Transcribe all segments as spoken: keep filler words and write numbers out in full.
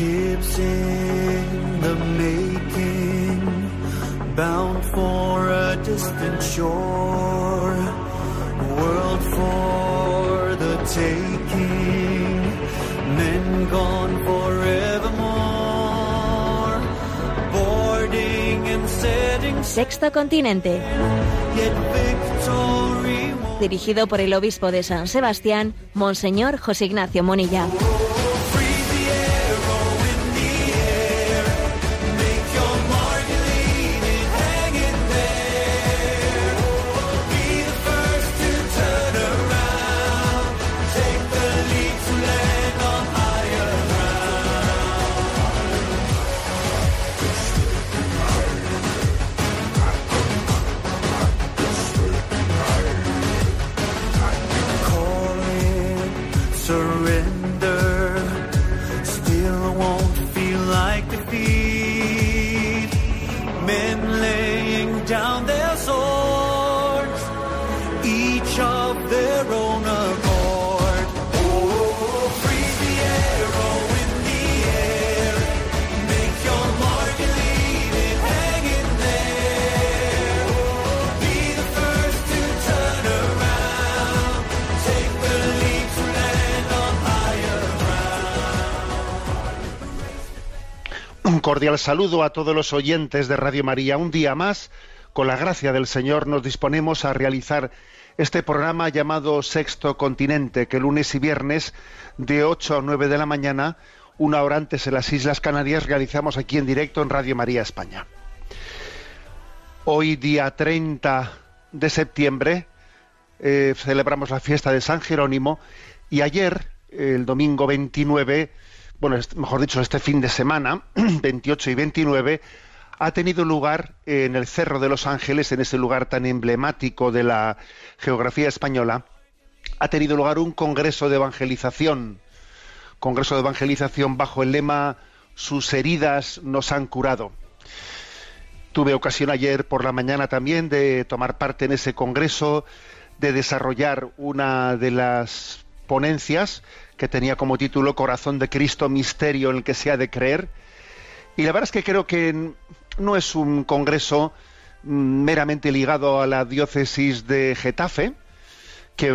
Ships in the making, bound for a distant shore, world for the taking, men gone forevermore, boarding and setting. Sexto Continente, dirigido por el obispo de San Sebastián, Monseñor José Ignacio Munilla. Cordial saludo a todos los oyentes de Radio María. Un día más, con la gracia del Señor, nos disponemos a realizar este programa llamado Sexto Continente, que lunes y viernes de ocho a nueve de la mañana, una hora antes en las Islas Canarias, realizamos aquí en directo en Radio María España. Hoy, día treinta de septiembre, eh, celebramos la fiesta de San Jerónimo, y ayer, el domingo veintinueve, bueno, mejor dicho, este fin de semana, veintiocho y veintinueve, ha tenido lugar en el Cerro de los Ángeles, en ese lugar tan emblemático de la geografía española, ha tenido lugar un congreso de evangelización, congreso de evangelización bajo el lema «Sus heridas nos han curado». Tuve ocasión ayer por la mañana también de tomar parte en ese congreso, de desarrollar una de las ponencias que tenía como título Corazón de Cristo, misterio en el que se ha de creer. Y la verdad es que creo que no es un congreso meramente ligado a la diócesis de Getafe, que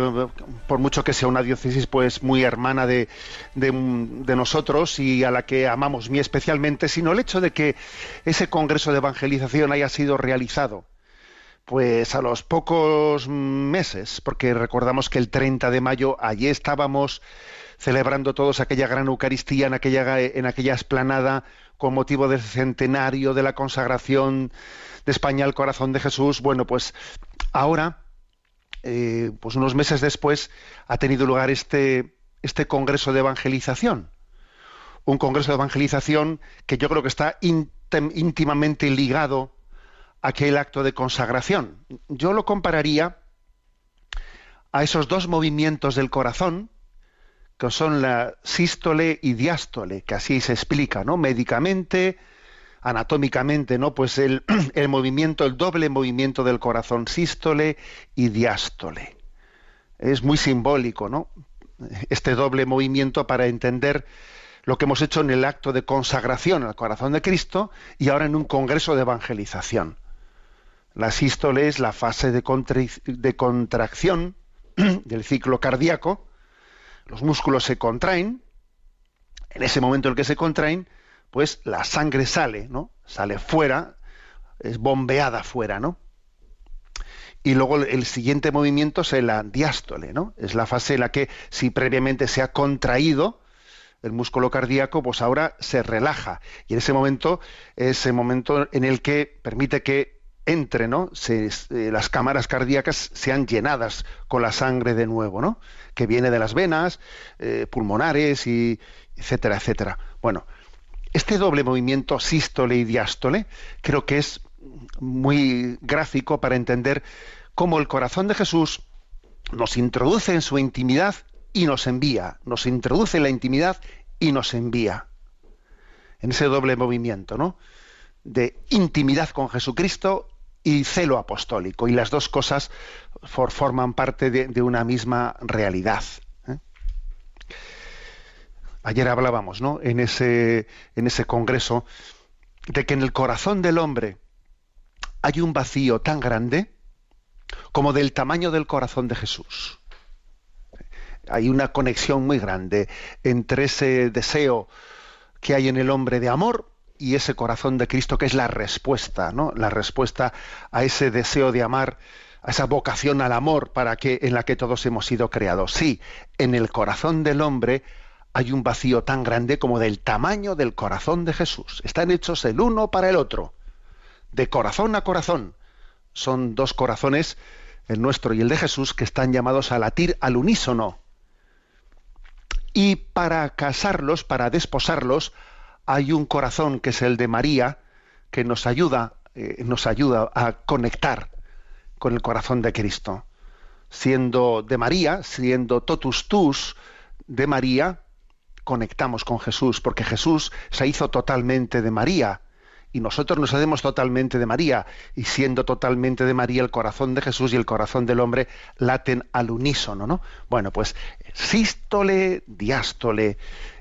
por mucho que sea una diócesis pues muy hermana de, de, de nosotros y a la que amamos muy especialmente, sino el hecho de que ese congreso de evangelización haya sido realizado pues a los pocos meses, porque recordamos que el treinta de mayo allí estábamos celebrando todos aquella gran Eucaristía en aquella, en aquella explanada con motivo del centenario de la consagración de España al Corazón de Jesús. Bueno, pues ahora, eh, pues unos meses después, ha tenido lugar este, este Congreso de Evangelización. Un Congreso de Evangelización que yo creo que está íntimamente ligado aquel acto de consagración. Yo lo compararía a esos dos movimientos del corazón, que son la sístole y diástole, que así se explica, ¿no? Médicamente, anatómicamente, ¿no? Pues el, el movimiento, el doble movimiento del corazón, sístole y diástole. Es muy simbólico, ¿no? Este doble movimiento para entender lo que hemos hecho en el acto de consagración al Corazón de Cristo y ahora en un congreso de evangelización. La sístole es la fase de, de contracción del ciclo cardíaco. Los músculos se contraen. En ese momento en el que se contraen, pues la sangre sale, ¿no? Sale fuera, es bombeada fuera, ¿no? Y luego el siguiente movimiento es la diástole, ¿no? Es la fase en la que, si previamente se ha contraído el músculo cardíaco, pues ahora se relaja. Y en ese momento, ese momento en el que permite que entre, ¿no? Se, eh, las cámaras cardíacas sean llenadas con la sangre de nuevo, ¿no? Que viene de las venas, eh, pulmonares, y etcétera, etcétera. Bueno, este doble movimiento sístole y diástole creo que es muy gráfico para entender cómo el corazón de Jesús nos introduce en su intimidad y nos envía, nos introduce en la intimidad y nos envía. En ese doble movimiento, ¿no? De intimidad con Jesucristo y celo apostólico, y las dos cosas for, forman parte de, de una misma realidad, ¿eh? Ayer hablábamos, ¿no?, en ese, en ese congreso, de que en el corazón del hombre hay un vacío tan grande como del tamaño del corazón de Jesús. Hay una conexión muy grande entre ese deseo que hay en el hombre de amor y ese corazón de Cristo, que es la respuesta, ¿no?, la respuesta a ese deseo de amar, a esa vocación al amor para que, en la que todos hemos sido creados. Sí, en el corazón del hombre hay un vacío tan grande como del tamaño del corazón de Jesús. Están hechos el uno para el otro, de corazón a corazón. Son dos corazones, el nuestro y el de Jesús, que están llamados a latir al unísono. Y para casarlos, para desposarlos, hay un corazón que es el de María, que nos ayuda, eh, nos ayuda a conectar con el corazón de Cristo. Siendo de María, siendo totus tus de María, conectamos con Jesús, porque Jesús se hizo totalmente de María, y nosotros nos hacemos totalmente de María, y siendo totalmente de María, el corazón de Jesús y el corazón del hombre laten al unísono, ¿no? Bueno, pues sístole, diástole,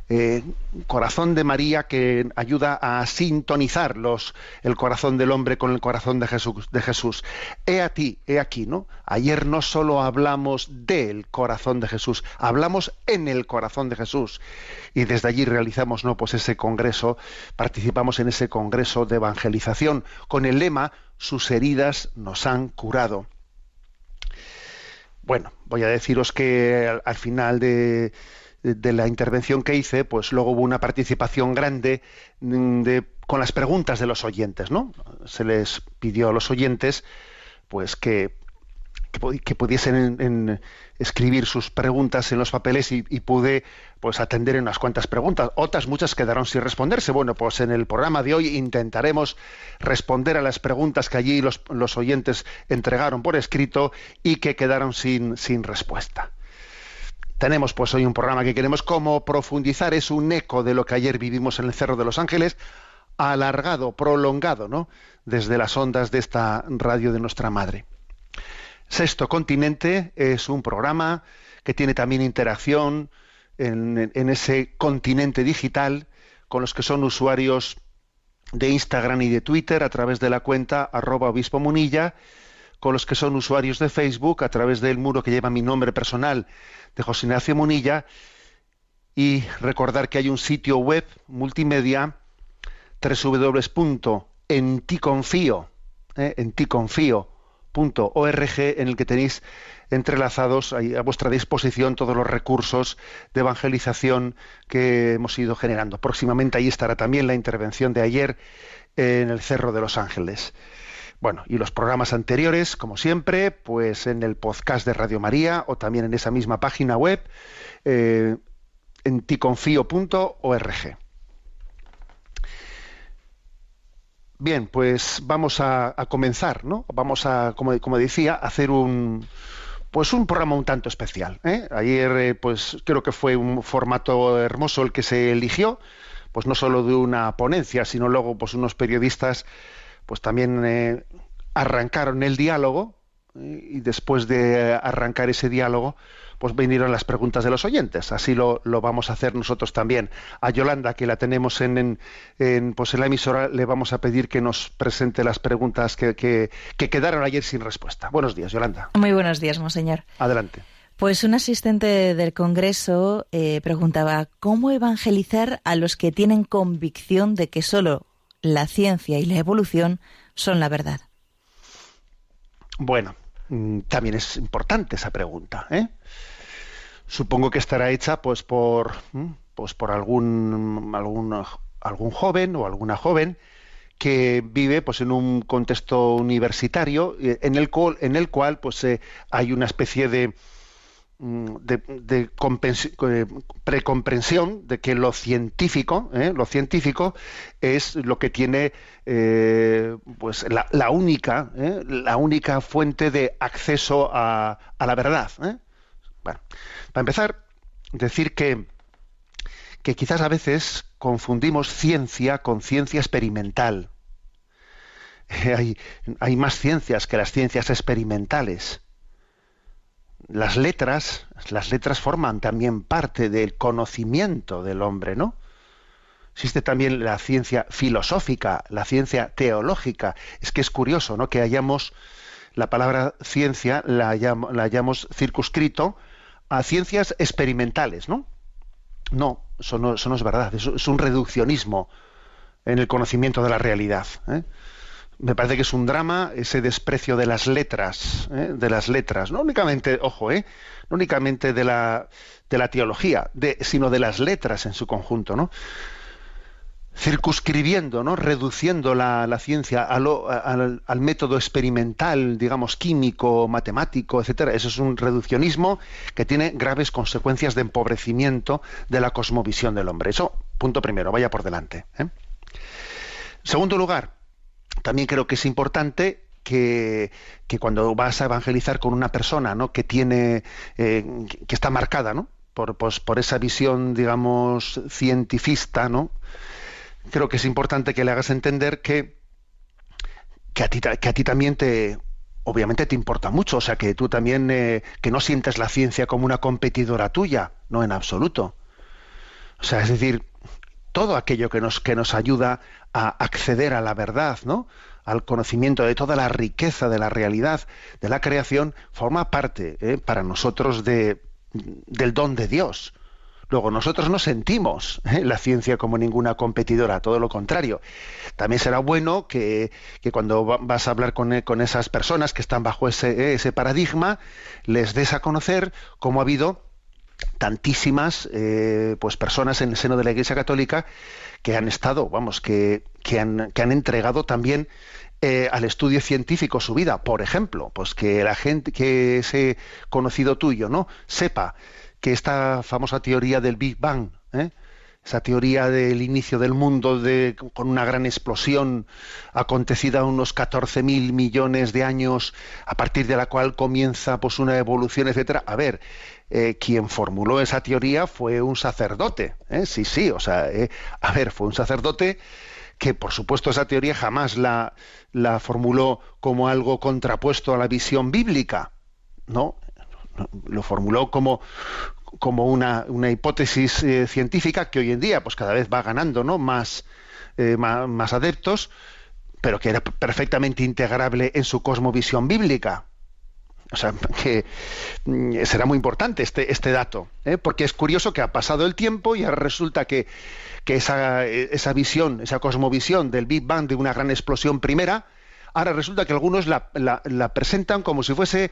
eh, corazón de María que ayuda a sintonizar los, el corazón del hombre con el corazón de Jesús, de Jesús. He a ti, he aquí, ¿no? Ayer no solo hablamos del corazón de Jesús, hablamos en el corazón de Jesús. Y desde allí realizamos, ¿no?, pues ese congreso, participamos en ese congreso de evangelización con el lema: sus heridas nos han curado. Bueno, voy a deciros que al, al final de... de la intervención que hice, pues luego hubo una participación grande de, con las preguntas de los oyentes, ¿no? Se les pidió a los oyentes, pues, que, que, que pudiesen en, en escribir sus preguntas en los papeles, y, y pude, pues, atender en unas cuantas preguntas. Otras muchas quedaron sin responderse. Bueno, pues en el programa de hoy intentaremos responder a las preguntas que allí los, los oyentes entregaron por escrito y que quedaron sin, sin respuesta. Tenemos, pues, hoy un programa que queremos como profundizar, es un eco de lo que ayer vivimos en el Cerro de los Ángeles, alargado, prolongado, ¿no?, desde las ondas de esta radio de nuestra madre. Sexto Continente es un programa que tiene también interacción en, en ese continente digital con los que son usuarios de Instagram y de Twitter a través de la cuenta arroba obispo Munilla, con los que son usuarios de Facebook a través del muro que lleva mi nombre personal, de José Ignacio Munilla, y recordar que hay un sitio web multimedia, doble u doble u doble u punto en ti confío punto org, eh, en el que tenéis entrelazados a vuestra disposición todos los recursos de evangelización que hemos ido generando. Próximamente ahí estará también la intervención de ayer en el Cerro de los Ángeles. Bueno, y los programas anteriores, como siempre, pues en el podcast de Radio María o también en esa misma página web, eh, en ti confío punto org. Bien, pues vamos a, a comenzar, ¿no? Vamos a, como, como decía, a hacer un, pues un programa un tanto especial, ¿eh? Ayer, eh, pues creo que fue un formato hermoso el que se eligió, pues no solo de una ponencia, sino luego, pues, unos periodistas, pues también eh, arrancaron el diálogo, y después de arrancar ese diálogo, pues vinieron las preguntas de los oyentes. Así lo, lo vamos a hacer nosotros también. A Yolanda, que la tenemos en, en, en, pues en la emisora, le vamos a pedir que nos presente las preguntas que, que, que quedaron ayer sin respuesta. Buenos días, Yolanda. Muy buenos días, monseñor. Adelante. Pues un asistente del Congreso eh, preguntaba, ¿cómo evangelizar a los que tienen convicción de que solo la ciencia y la evolución son la verdad? Bueno, también es importante esa pregunta, ¿eh? Supongo que estará hecha, pues, por, pues, por algún, algún, algún joven o alguna joven que vive, pues, en un contexto universitario en el cual, en el cual pues, eh, hay una especie de, de, de precomprensión de que lo científico, ¿eh? lo científico es lo que tiene, eh, pues la, la única, ¿eh? la única fuente de acceso a, a la verdad, ¿eh? Bueno, para empezar, decir que, que quizás a veces confundimos ciencia con ciencia experimental. Hay, hay más ciencias que las ciencias experimentales. las letras, las letras forman también parte del conocimiento del hombre, ¿no? Existe también la ciencia filosófica, la ciencia teológica. Es que es curioso, ¿no?, que hayamos, la palabra ciencia la hayamos, la hayamos circunscrito a ciencias experimentales, ¿no? No, eso no, eso no es verdad, eso es un reduccionismo en el conocimiento de la realidad, ¿eh? Me parece que es un drama ese desprecio de las letras, ¿eh? de las letras, no únicamente, ojo, ¿eh? no únicamente de la, de la teología, de, sino de las letras en su conjunto, ¿no? Circunscribiendo, ¿no?, reduciendo la, la ciencia a lo, a, al, al método experimental, digamos, químico, matemático, etcétera. Eso es un reduccionismo que tiene graves consecuencias de empobrecimiento de la cosmovisión del hombre. Eso, punto primero, vaya por delante, ¿eh? Segundo lugar, también creo que es importante que, que cuando vas a evangelizar con una persona, ¿no?, que tiene, eh, que está marcada, ¿no?, por, pues, por esa visión, digamos, cientificista, ¿no?, creo que es importante que le hagas entender que, que, a, ti, que a ti también te, obviamente te importa mucho, o sea, que tú también, eh, que no sientas la ciencia como una competidora tuya, no en absoluto. O sea, es decir, todo aquello que nos, que nos ayuda a acceder a la verdad, ¿no?, al conocimiento de toda la riqueza de la realidad, de la creación, forma parte, ¿eh?, para nosotros de, del don de Dios. Luego, nosotros no sentimos, ¿eh?, la ciencia como ninguna competidora, todo lo contrario. También será bueno que, que cuando va, vas a hablar con, con esas personas que están bajo ese, ese paradigma, les des a conocer cómo ha habido tantísimas eh, pues personas en el seno de la Iglesia Católica que han estado, vamos, que, que, han, que han entregado también eh, al estudio científico su vida. Por ejemplo, pues que la gente, que ese conocido tuyo, ¿no?, sepa que esta famosa teoría del Big Bang, ¿eh?, esa teoría del inicio del mundo de, con una gran explosión acontecida unos catorce mil millones de años, a partir de la cual comienza pues una evolución, etcétera. A ver, eh, quien formuló esa teoría fue un sacerdote, ¿eh? Sí, sí, o sea, eh, a ver, fue un sacerdote que, por supuesto, esa teoría jamás la, la formuló como algo contrapuesto a la visión bíblica, ¿no? Lo formuló como, como una, una hipótesis eh, científica que hoy en día pues cada vez va ganando, ¿no?, más, eh, más, más adeptos, pero que era perfectamente integrable en su cosmovisión bíblica. O sea, que mm, será muy importante este, este dato, ¿eh?, porque es curioso que ha pasado el tiempo y ahora resulta que, que esa, esa visión, esa cosmovisión del Big Bang, de una gran explosión primera, ahora resulta que algunos la, la, la presentan como si fuese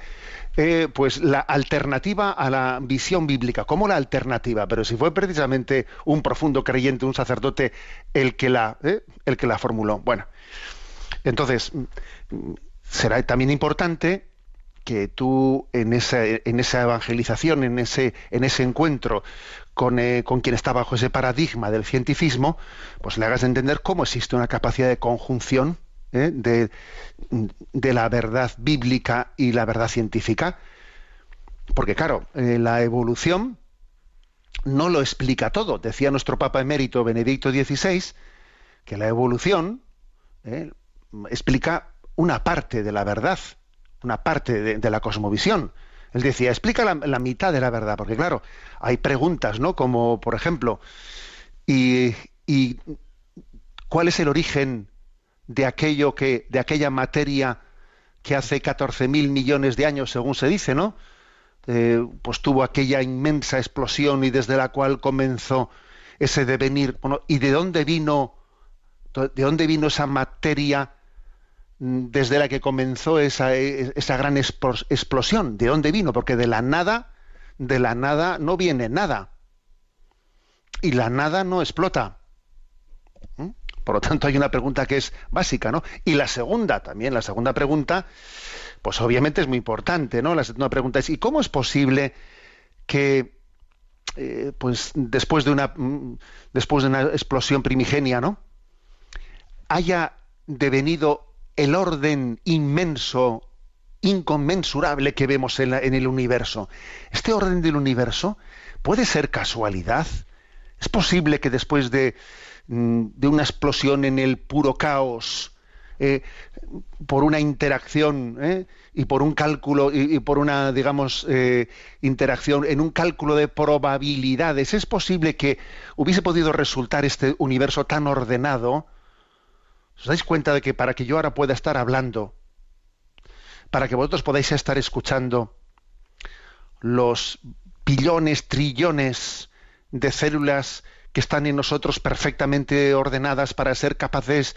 eh, pues la alternativa a la visión bíblica, como la alternativa, pero si fue precisamente un profundo creyente, un sacerdote, el que la, eh, el que la formuló. Bueno, entonces será también importante que tú en esa, en esa evangelización, en ese, en ese encuentro con, eh, con quien está bajo ese paradigma del cientificismo, pues le hagas entender cómo existe una capacidad de conjunción, ¿eh?, de, de la verdad bíblica y la verdad científica, porque claro, eh, la evolución no lo explica todo. Decía nuestro Papa Emérito Benedicto dieciséis que la evolución eh, explica una parte de la verdad, una parte de, de la cosmovisión. Él decía, explica la, la mitad de la verdad, porque claro, hay preguntas, ¿no?, como por ejemplo, y, y ¿cuál es el origen de aquello que, de aquella materia que hace catorce mil millones de años, según se dice, ¿no?, eh, pues tuvo aquella inmensa explosión y desde la cual comenzó ese devenir. Bueno, ¿y de dónde vino, de dónde vino esa materia desde la que comenzó esa, esa gran explosión? ¿De dónde vino? Porque de la nada, de la nada no viene nada. Y la nada no explota. Por lo tanto, hay una pregunta que es básica, ¿no? Y la segunda también, la segunda pregunta, pues obviamente es muy importante, ¿no? La segunda pregunta es, ¿y cómo es posible que, eh, pues después de una, después de una explosión primigenia, ¿no?, haya devenido el orden inmenso, inconmensurable que vemos en, la, en el universo? ¿Este orden del universo puede ser casualidad? ¿Es posible que después de de una explosión en el puro caos eh, por una interacción ¿eh? y por un cálculo y, y por una, digamos, eh, interacción en un cálculo de probabilidades, es posible que hubiese podido resultar este universo tan ordenado. ¿Os dais cuenta de que para que yo ahora pueda estar hablando, para que vosotros podáis estar escuchando, los billones, trillones de células que están en nosotros perfectamente ordenadas para ser capaces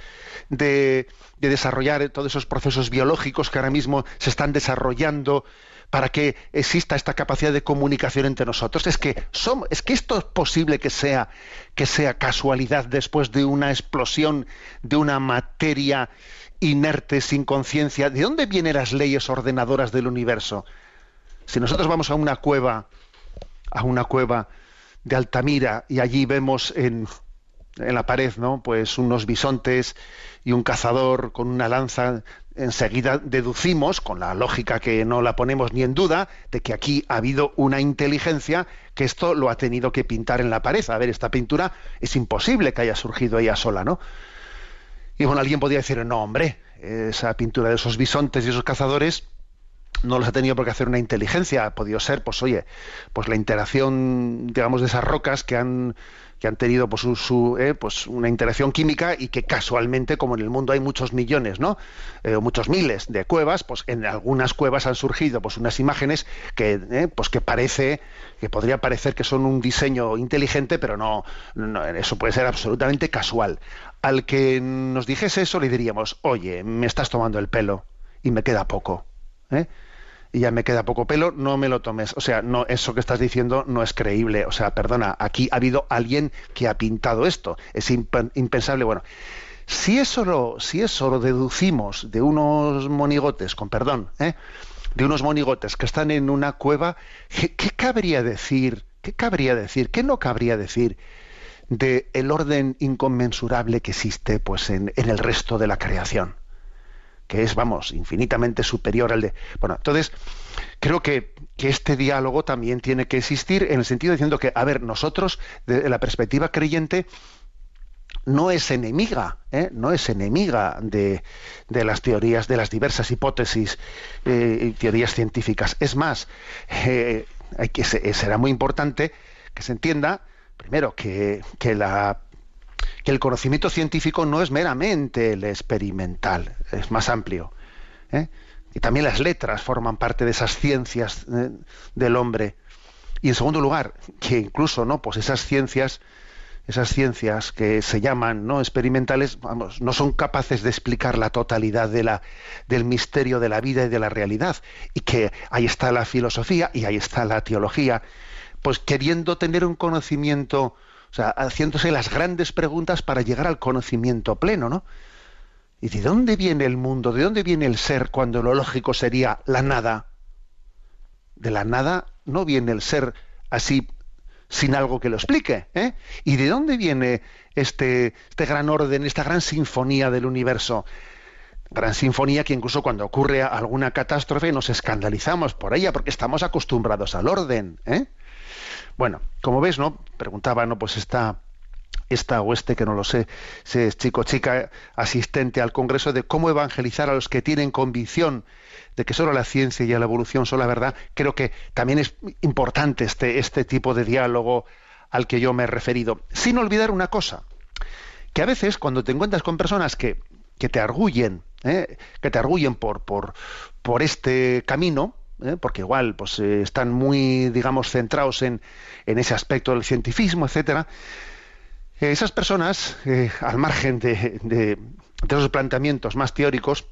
de, de desarrollar todos esos procesos biológicos que ahora mismo se están desarrollando para que exista esta capacidad de comunicación entre nosotros? Es que, somos, es que esto es posible que sea, que sea casualidad después de una explosión de una materia inerte, sin conciencia. ¿De dónde vienen las leyes ordenadoras del universo? Si nosotros vamos a una cueva, a una cueva de Altamira, y allí vemos en, en la pared, ¿no?, pues unos bisontes y un cazador con una lanza, enseguida deducimos, con la lógica que no la ponemos ni en duda, de que aquí ha habido una inteligencia que esto lo ha tenido que pintar en la pared. A ver, esta pintura es imposible que haya surgido ella sola, ¿no? Y bueno, alguien podría decir, no, hombre, esa pintura de esos bisontes y esos cazadores no los ha tenido por qué hacer una inteligencia, ha podido ser, pues oye, pues la interacción, digamos, de esas rocas que han, que han tenido pues, su, su, eh, pues una interacción química, y que casualmente, como en el mundo hay muchos millones, ¿no?, eh, muchos miles de cuevas, pues en algunas cuevas han surgido pues unas imágenes que, eh, pues que parece, que podría parecer que son un diseño inteligente, pero no, no, eso puede ser absolutamente casual. Al que nos dijese eso le diríamos, oye, me estás tomando el pelo y me queda poco, ¿eh? Y ya me queda poco pelo, no me lo tomes. O sea, no, eso que estás diciendo no es creíble. O sea, perdona, aquí ha habido alguien que ha pintado esto. Es impensable. Bueno, si eso lo, si eso lo deducimos de unos monigotes, con perdón, ¿eh? de unos monigotes que están en una cueva, ¿qué, qué cabría decir? ¿Qué cabría decir? ¿Qué no cabría decir de el orden inconmensurable que existe, pues, en, en el resto de la creación? Que es, vamos, infinitamente superior al de... Bueno, entonces, creo que, que este diálogo también tiene que existir, en el sentido de diciendo que, a ver, nosotros, desde la perspectiva creyente, no es enemiga, ¿eh? no es enemiga de, de las teorías, de las diversas hipótesis eh, y teorías científicas. Es más, eh, hay que, será muy importante que se entienda, primero, que, que la... que el conocimiento científico no es meramente el experimental, es más amplio, ¿eh? Y también las letras forman parte de esas ciencias eh, del hombre. Y en segundo lugar, que incluso, ¿no?, pues esas ciencias, esas ciencias que se llaman no experimentales, vamos, no son capaces de explicar la totalidad de la, del misterio de la vida y de la realidad. Y que ahí está la filosofía y ahí está la teología, pues queriendo tener un conocimiento, o sea, haciéndose las grandes preguntas para llegar al conocimiento pleno, ¿no? ¿Y de dónde viene el mundo? ¿De dónde viene el ser? Cuando lo lógico sería la nada. De la nada no viene el ser así, sin algo que lo explique, ¿eh? ¿Y de dónde viene este, este gran orden, esta gran sinfonía del universo? Gran sinfonía que incluso cuando ocurre alguna catástrofe nos escandalizamos por ella, porque estamos acostumbrados al orden, ¿eh? Bueno, como ves, ¿no?, preguntaba, ¿no?, pues esta, esta o este, que no lo sé, si es chico o chica, asistente al Congreso, de cómo evangelizar a los que tienen convicción de que solo la ciencia y la evolución son la verdad. Creo que también es importante este, este tipo de diálogo al que yo me he referido. Sin olvidar una cosa, que a veces cuando te encuentras con personas que, que te arguyen, ¿eh? que te arguyen por, por, por este camino, ¿Eh? porque igual pues eh, están muy, digamos, centrados en, en ese aspecto del cientifismo, etcétera, eh, esas personas, eh, al margen de, de, de esos planteamientos más teóricos,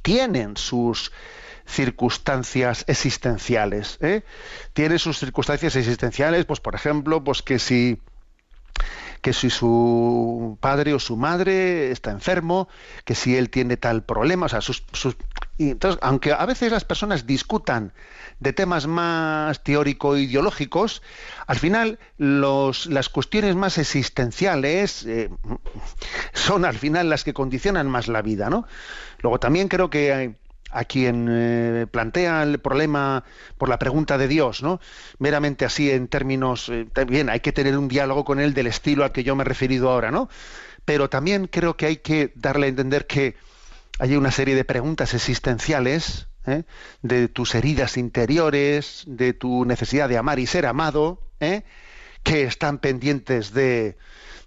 tienen sus circunstancias existenciales, ¿eh? tienen sus circunstancias existenciales, pues por ejemplo, pues que si que si su padre o su madre está enfermo, que si él tiene tal problema, o sea, sus, sus... Y entonces, aunque a veces las personas discutan de temas más teórico-ideológicos, al final los, las cuestiones más existenciales eh, son al final las que condicionan más la vida, ¿no? Luego también creo que hay... a quien eh, plantea el problema por la pregunta de Dios, ¿no?, meramente así en términos, eh, también hay que tener un diálogo con él del estilo al que yo me he referido ahora, ¿no? Pero también creo que hay que darle a entender que, hay una serie de preguntas existenciales, ¿eh? De tus heridas interiores, de tu necesidad de amar y ser amado, ¿eh? Que están pendientes de,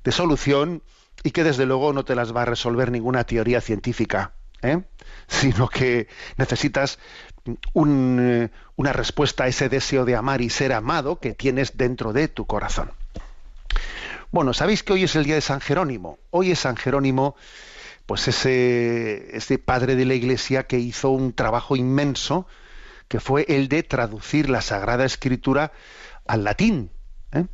de solución y que desde luego no te las va a resolver ninguna teoría científica, ¿eh? Sino que necesitas un, una respuesta a ese deseo de amar y ser amado que tienes dentro de tu corazón. Bueno, sabéis que hoy es el día de San Jerónimo. Hoy es San Jerónimo, pues ese, ese padre de la Iglesia que hizo un trabajo inmenso, que fue el de traducir la Sagrada Escritura al latín. ¿eh?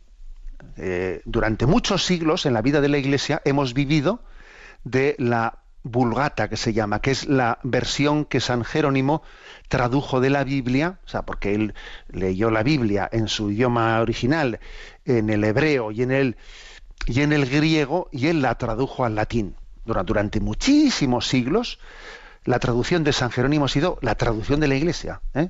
Eh, durante muchos siglos en la vida de la Iglesia hemos vivido de la Vulgata, que se llama, que es la versión que San Jerónimo tradujo de la Biblia, o sea, porque él leyó la Biblia en su idioma original, en el hebreo y en el, y en el griego, y él la tradujo al latín. Durante, durante muchísimos siglos, la traducción de San Jerónimo ha sido la traducción de la Iglesia, ¿eh?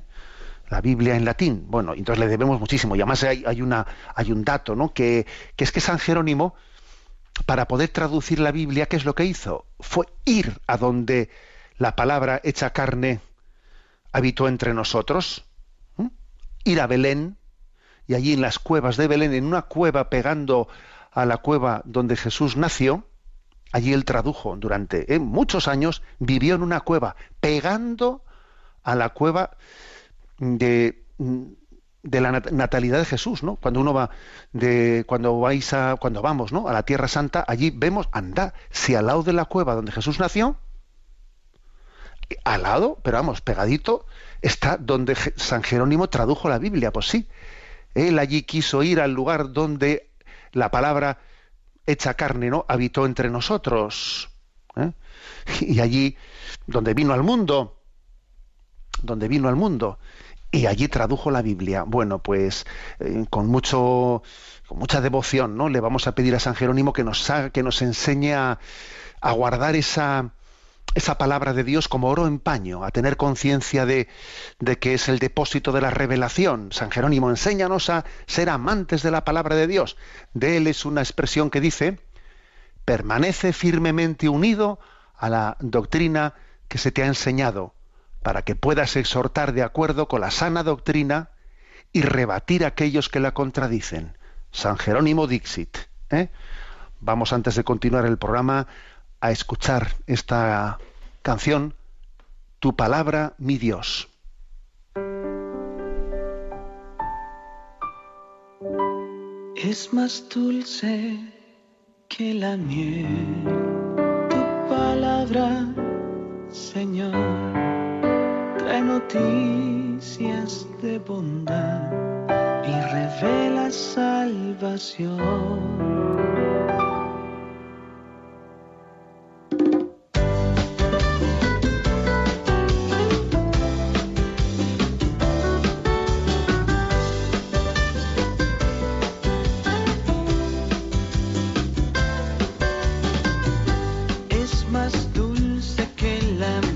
La Biblia en latín. Bueno, entonces le debemos muchísimo. Y además hay, hay, una, hay un dato, ¿no? Que, que es que San Jerónimo, para poder traducir la Biblia, ¿qué es lo que hizo? Fue ir a donde la palabra hecha carne habitó entre nosotros, ¿eh? Ir a Belén, y allí en las cuevas de Belén, en una cueva pegando a la cueva donde Jesús nació, allí él tradujo durante ¿eh? muchos años, vivió en una cueva, pegando a la cueva de... de la natalidad de Jesús, ¿no? Cuando uno va de cuando vais a cuando vamos, ¿no? A la Tierra Santa, allí vemos, anda, si al lado de la cueva donde Jesús nació, al lado, pero vamos, pegadito, está donde San Jerónimo tradujo la Biblia. Pues sí, él allí quiso ir al lugar donde la palabra hecha carne, ¿no? Habitó entre nosotros, ¿eh? Y allí donde vino al mundo, donde vino al mundo. Y allí tradujo la Biblia. Bueno, pues eh, con mucho, con mucha devoción, ¿no? Le vamos a pedir a San Jerónimo que nos haga, que nos enseñe a, a guardar esa, esa palabra de Dios como oro en paño, a tener conciencia de, de que es el depósito de la revelación. San Jerónimo, enséñanos a ser amantes de la palabra de Dios. De él es una expresión que dice: permanece firmemente unido a la doctrina que se te ha enseñado, para que puedas exhortar de acuerdo con la sana doctrina y rebatir a aquellos que la contradicen. San Jerónimo Dixit. ¿eh? Vamos, antes de continuar el programa, a escuchar esta canción, Tu palabra, mi Dios. Es más dulce que la miel, tu palabra, Señor. Trae noticias de bondad y revela salvación. Es más dulce que la miel.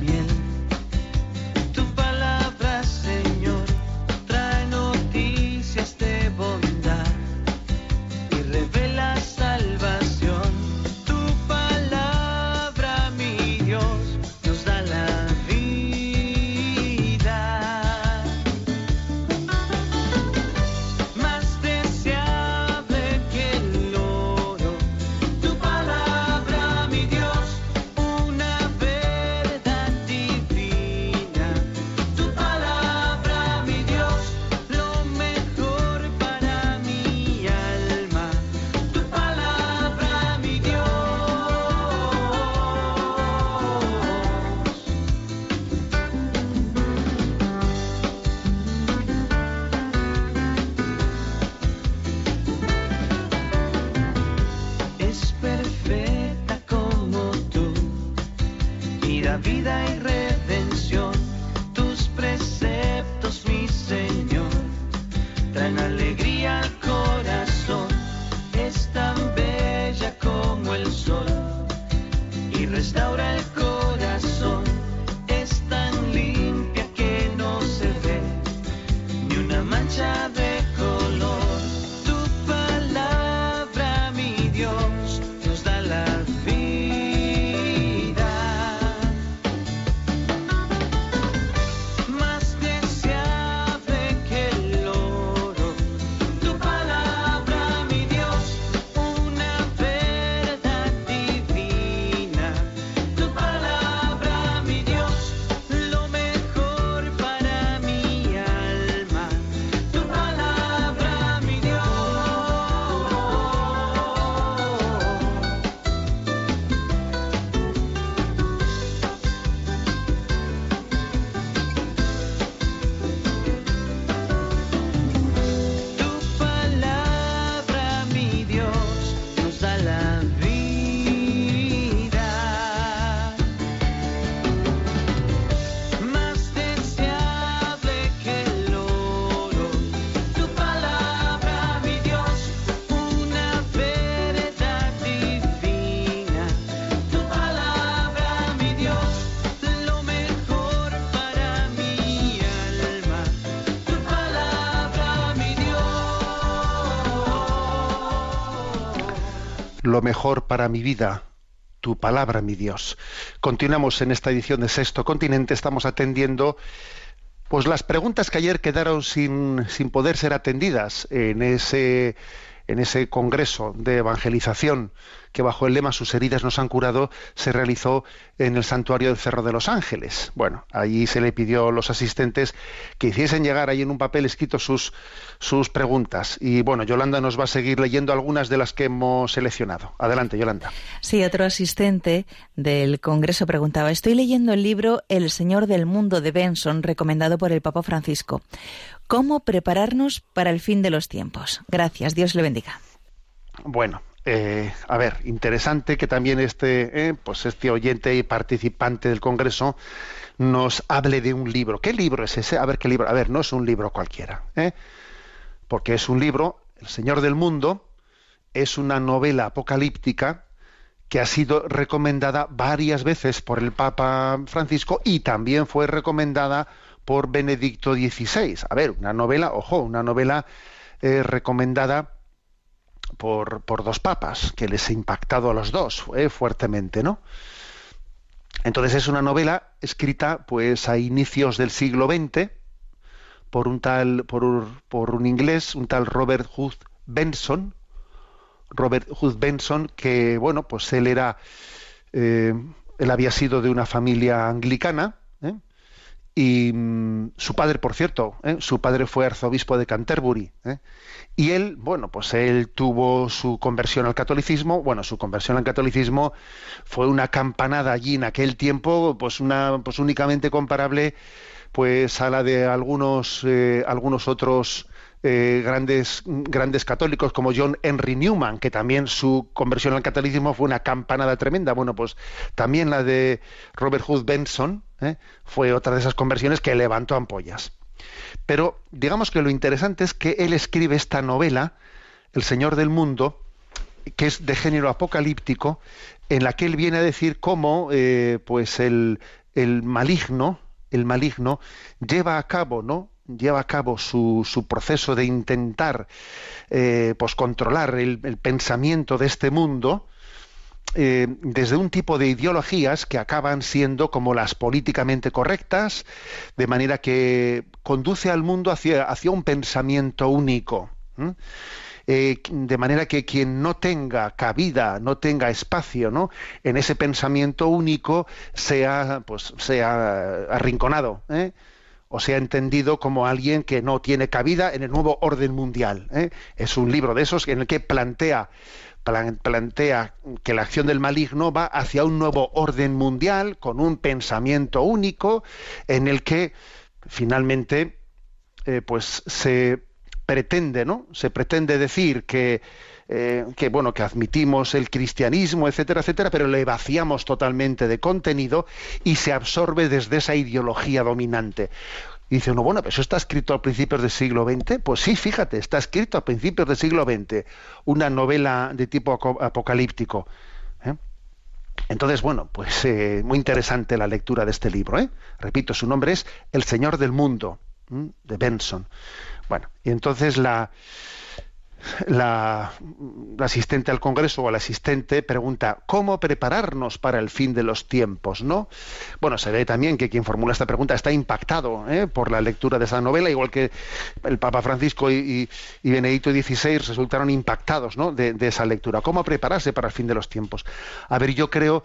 lo mejor para mi vida, tu palabra, mi Dios. Continuamos en esta edición de Sexto Continente, estamos atendiendo pues las preguntas que ayer quedaron sin, sin poder ser atendidas en ese, en ese congreso de evangelización que bajo el lema "Sus heridas nos han curado" se realizó en el santuario del Cerro de los Ángeles. Bueno, allí se le pidió a los asistentes que hiciesen llegar ahí en un papel escrito sus, sus preguntas. Y bueno, Yolanda nos va a seguir leyendo algunas de las que hemos seleccionado. Adelante, Yolanda. Sí, otro asistente del Congreso preguntaba: estoy leyendo el libro El Señor del Mundo de Benson, recomendado por el Papa Francisco. ¿Cómo prepararnos para el fin de los tiempos? Gracias, Dios le bendiga. Bueno. Eh, a ver, interesante que también este, eh, pues este oyente y participante del Congreso nos hable de un libro. ¿Qué libro es ese? A ver, ¿qué libro? A ver, no es un libro cualquiera, ¿eh? Porque es un libro, El Señor del Mundo, es una novela apocalíptica que ha sido recomendada varias veces por el Papa Francisco y también fue recomendada por Benedicto dieciséis. A ver, una novela, ojo, una novela eh, recomendada Por, por dos papas, que les ha impactado a los dos eh, fuertemente, ¿no? Entonces es una novela escrita pues a inicios del siglo veinte por un tal, por un, por un inglés, un tal Robert Hugh Benson, Robert Hugh Benson, que bueno, pues él era, eh, él había sido de una familia anglicana, ¿eh? Y mmm, su padre, por cierto, ¿eh? su padre fue arzobispo de Canterbury, ¿eh? Y él, bueno, pues él tuvo su conversión al catolicismo. Bueno, su conversión al catolicismo fue una campanada allí en aquel tiempo, pues una, pues únicamente comparable, pues a la de algunos, eh, algunos otros eh, grandes, grandes católicos como John Henry Newman, que también su conversión al catolicismo fue una campanada tremenda. Bueno, pues también la de Robert Hugh Benson. ¿Eh? Fue otra de esas conversiones que levantó ampollas. Pero digamos que lo interesante es que él escribe esta novela, El Señor del Mundo, que es de género apocalíptico, en la que él viene a decir cómo eh, pues el, el maligno, el maligno lleva a cabo, ¿no? lleva a cabo su, su proceso de intentar eh, pues controlar el, el pensamiento de este mundo, Eh, desde un tipo de ideologías que acaban siendo como las políticamente correctas, de manera que conduce al mundo hacia, hacia un pensamiento único, ¿eh? Eh, de manera que quien no tenga cabida, no tenga espacio, ¿no?, en ese pensamiento único, sea, pues, sea arrinconado, ¿eh? o sea entendido como alguien que no tiene cabida en el nuevo orden mundial, ¿eh? Es un libro de esos en el que plantea plantea que la acción del maligno va hacia un nuevo orden mundial con un pensamiento único en el que finalmente eh, pues se pretende, ¿no? Se pretende decir que eh, que bueno, que admitimos el cristianismo, etcétera, etcétera, pero le vaciamos totalmente de contenido y se absorbe desde esa ideología dominante. Y dice uno, bueno, pero eso está escrito a principios del siglo veinte. Pues sí, fíjate, está escrito a principios del siglo veinte, una novela de tipo apocalíptico, ¿eh? Entonces, bueno, pues eh, muy interesante la lectura de este libro, ¿eh? Repito, su nombre es El Señor del Mundo, ¿eh? de Benson. Bueno, y entonces la, la, la asistente al Congreso o la asistente pregunta, ¿cómo prepararnos para el fin de los tiempos? ¿No? Bueno, se ve también que quien formula esta pregunta está impactado, ¿eh? por la lectura de esa novela, igual que el Papa Francisco y, y, y Benedicto dieciséis resultaron impactados, ¿no?, de, de esa lectura. ¿Cómo prepararse para el fin de los tiempos? A ver, yo creo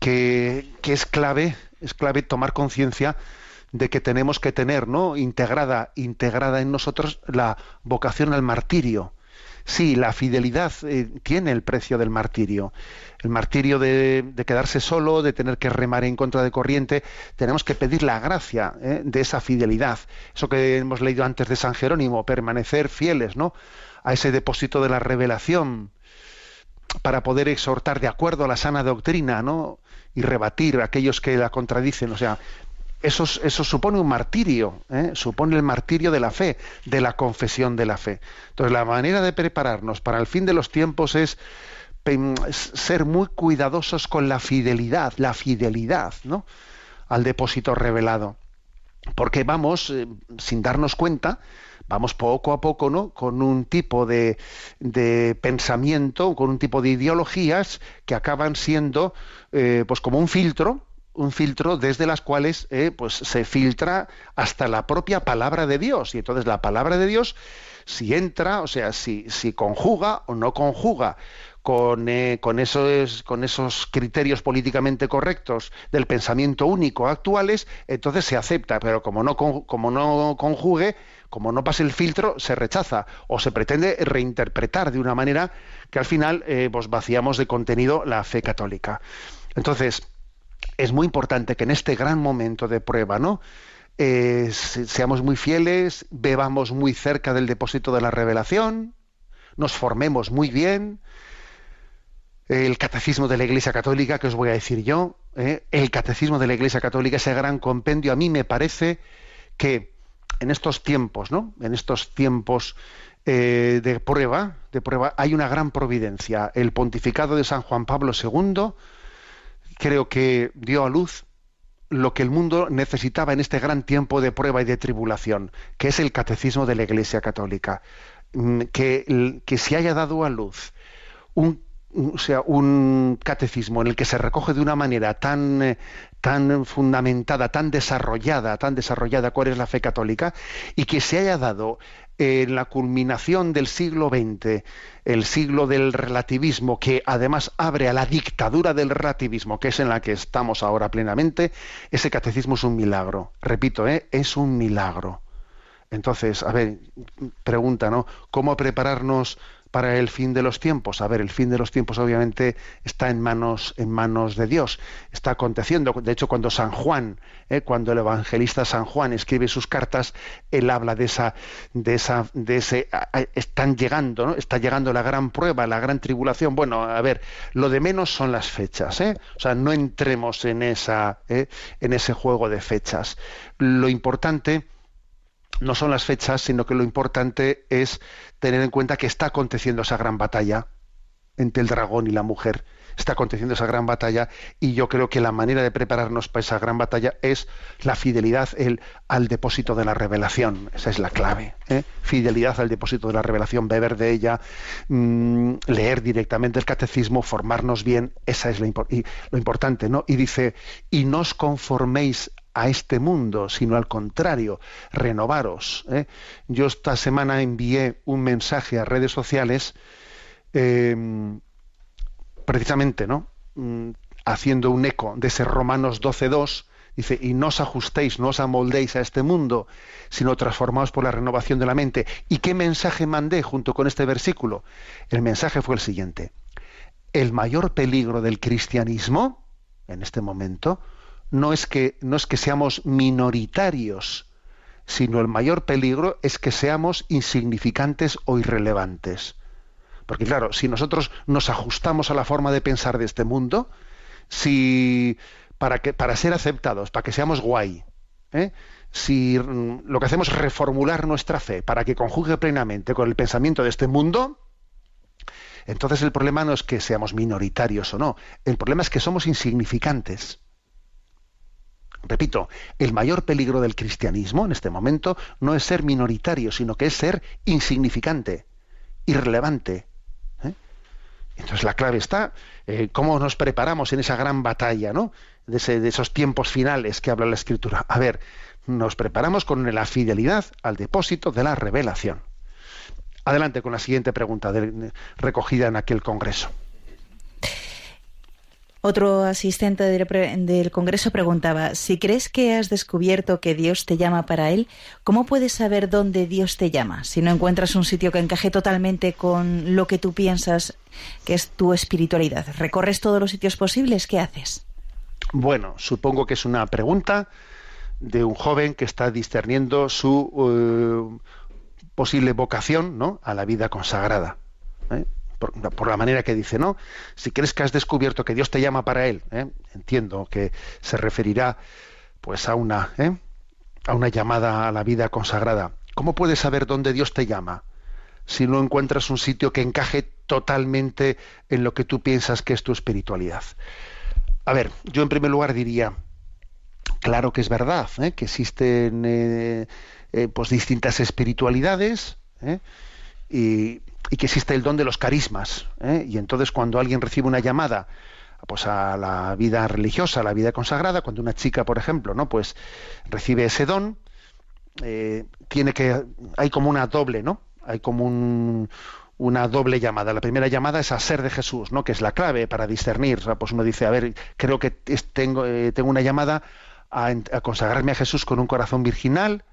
que, que es clave, es clave tomar conciencia de que tenemos que tener, ¿no?, integrada, integrada en nosotros la vocación al martirio. Sí, la fidelidad eh, tiene el precio del martirio. El martirio de, de quedarse solo, de tener que remar en contra de corriente. Tenemos que pedir la gracia ¿eh? de esa fidelidad. Eso que hemos leído antes de San Jerónimo, permanecer fieles, ¿no?, a ese depósito de la revelación, para poder exhortar de acuerdo a la sana doctrina, ¿no?, y rebatir a aquellos que la contradicen. O sea, Eso, eso supone un martirio, ¿eh? supone el martirio de la fe, de la confesión de la fe. Entonces, la manera de prepararnos para el fin de los tiempos es ser muy cuidadosos con la fidelidad, la fidelidad, ¿no?, al depósito revelado. Porque vamos, eh, sin darnos cuenta, vamos poco a poco, ¿no?, con un tipo de, de pensamiento, con un tipo de ideologías que acaban siendo eh, pues como un filtro, un filtro desde las cuales eh, pues se filtra hasta la propia palabra de Dios. Y entonces la palabra de Dios, si entra, o sea, si, si conjuga o no conjuga con, eh, con, esos, con esos criterios políticamente correctos del pensamiento único actuales, entonces se acepta, pero como no, como no conjugue, como no pase el filtro, se rechaza o se pretende reinterpretar de una manera que al final eh, pues vaciamos de contenido la fe católica. Entonces, es muy importante que en este gran momento de prueba, ¿no?, eh, seamos muy fieles, bebamos muy cerca del depósito de la revelación, nos formemos muy bien. El catecismo de la Iglesia Católica, que os voy a decir yo, ¿eh? el catecismo de la Iglesia Católica, ese gran compendio, a mí me parece que en estos tiempos, ¿no?, en estos tiempos eh, de prueba, de prueba, hay una gran providencia. El pontificado de San Juan Pablo segundo creo que dio a luz lo que el mundo necesitaba en este gran tiempo de prueba y de tribulación, que es el catecismo de la Iglesia Católica. Que, que se haya dado a luz un, o sea, un catecismo en el que se recoge de una manera tan, tan fundamentada, tan desarrollada, tan desarrollada cuál es la fe católica, y que se haya dado en la culminación del siglo veinte, el siglo del relativismo, que además abre a la dictadura del relativismo, que es en la que estamos ahora plenamente. Ese catecismo es un milagro. Repito, ¿eh? es un milagro. Entonces, a ver, pregunta, ¿no?, ¿cómo prepararnos para el fin de los tiempos? A ver, el fin de los tiempos obviamente está en manos, en manos de Dios. Está aconteciendo. De hecho, cuando San Juan, eh, cuando el evangelista San Juan escribe sus cartas, él habla de esa, de esa, de ese, están llegando, ¿no? Está llegando la gran prueba, la gran tribulación. Bueno, a ver, lo de menos son las fechas, ¿eh? O sea, no entremos en esa, eh, en ese juego de fechas. Lo importante no son las fechas, sino que lo importante es tener en cuenta que está aconteciendo esa gran batalla entre el dragón y la mujer. Está aconteciendo esa gran batalla, y yo creo que la manera de prepararnos para esa gran batalla es la fidelidad el, al depósito de la revelación. Esa es la clave, ¿eh? Fidelidad al depósito de la revelación, beber de ella, mmm, leer directamente el catecismo, formarnos bien. Esa es la, y, lo importante, ¿no? Y dice, y no os conforméis a este mundo, sino al contrario, renovaros, ¿eh? Yo esta semana envié un mensaje a redes sociales, eh, precisamente, ¿no?, mm, haciendo un eco de ese Romanos doce dos, dice, y no os ajustéis, no os amoldéis a este mundo, sino transformaos por la renovación de la mente. ¿Y qué mensaje mandé junto con este versículo? El mensaje fue el siguiente: el mayor peligro del cristianismo, en este momento, No es, que, no es que seamos minoritarios, sino el mayor peligro es que seamos insignificantes o irrelevantes. Porque claro, si nosotros nos ajustamos a la forma de pensar de este mundo, si para, que, para ser aceptados, para que seamos guay, ¿eh?, si lo que hacemos es reformular nuestra fe para que conjugue plenamente con el pensamiento de este mundo, entonces el problema no es que seamos minoritarios o no, el problema es que somos insignificantes. Repito, el mayor peligro del cristianismo en este momento no es ser minoritario, sino que es ser insignificante, irrelevante, ¿eh? Entonces la clave está, eh, cómo nos preparamos en esa gran batalla, ¿no?, de, ese, de esos tiempos finales que habla la Escritura. A ver, nos preparamos con la fidelidad al depósito de la revelación. Adelante con la siguiente pregunta de, recogida en aquel congreso. Otro asistente del, del Congreso preguntaba, si crees que has descubierto que Dios te llama para Él, ¿cómo puedes saber dónde Dios te llama si no encuentras un sitio que encaje totalmente con lo que tú piensas que es tu espiritualidad? ¿Recorres todos los sitios posibles? ¿Qué haces? Bueno, supongo que es una pregunta de un joven que está discerniendo su eh, posible vocación, ¿no?, a la vida consagrada, ¿eh? Por, por la manera que dice, ¿no? Si crees que has descubierto que Dios te llama para Él, ¿eh? Entiendo que se referirá, pues, a una, ¿eh? a una llamada a la vida consagrada. ¿Cómo puedes saber dónde Dios te llama si no encuentras un sitio que encaje totalmente en lo que tú piensas que es tu espiritualidad? A ver, yo en primer lugar diría Claro que es verdad, ¿eh?, que existen eh, eh, pues distintas espiritualidades, ¿eh?, y, y que existe el don de los carismas, ¿eh? Y entonces cuando alguien recibe una llamada pues a la vida religiosa, a la vida consagrada, cuando una chica, por ejemplo, ¿no?, pues recibe ese don, eh, tiene que, hay como una doble, ¿no? Hay como un, una doble llamada. La primera llamada es a ser de Jesús, ¿no?, que es la clave para discernir. O sea, pues uno dice, a ver, creo que tengo, eh, tengo una llamada a, a consagrarme a Jesús con un corazón virginal,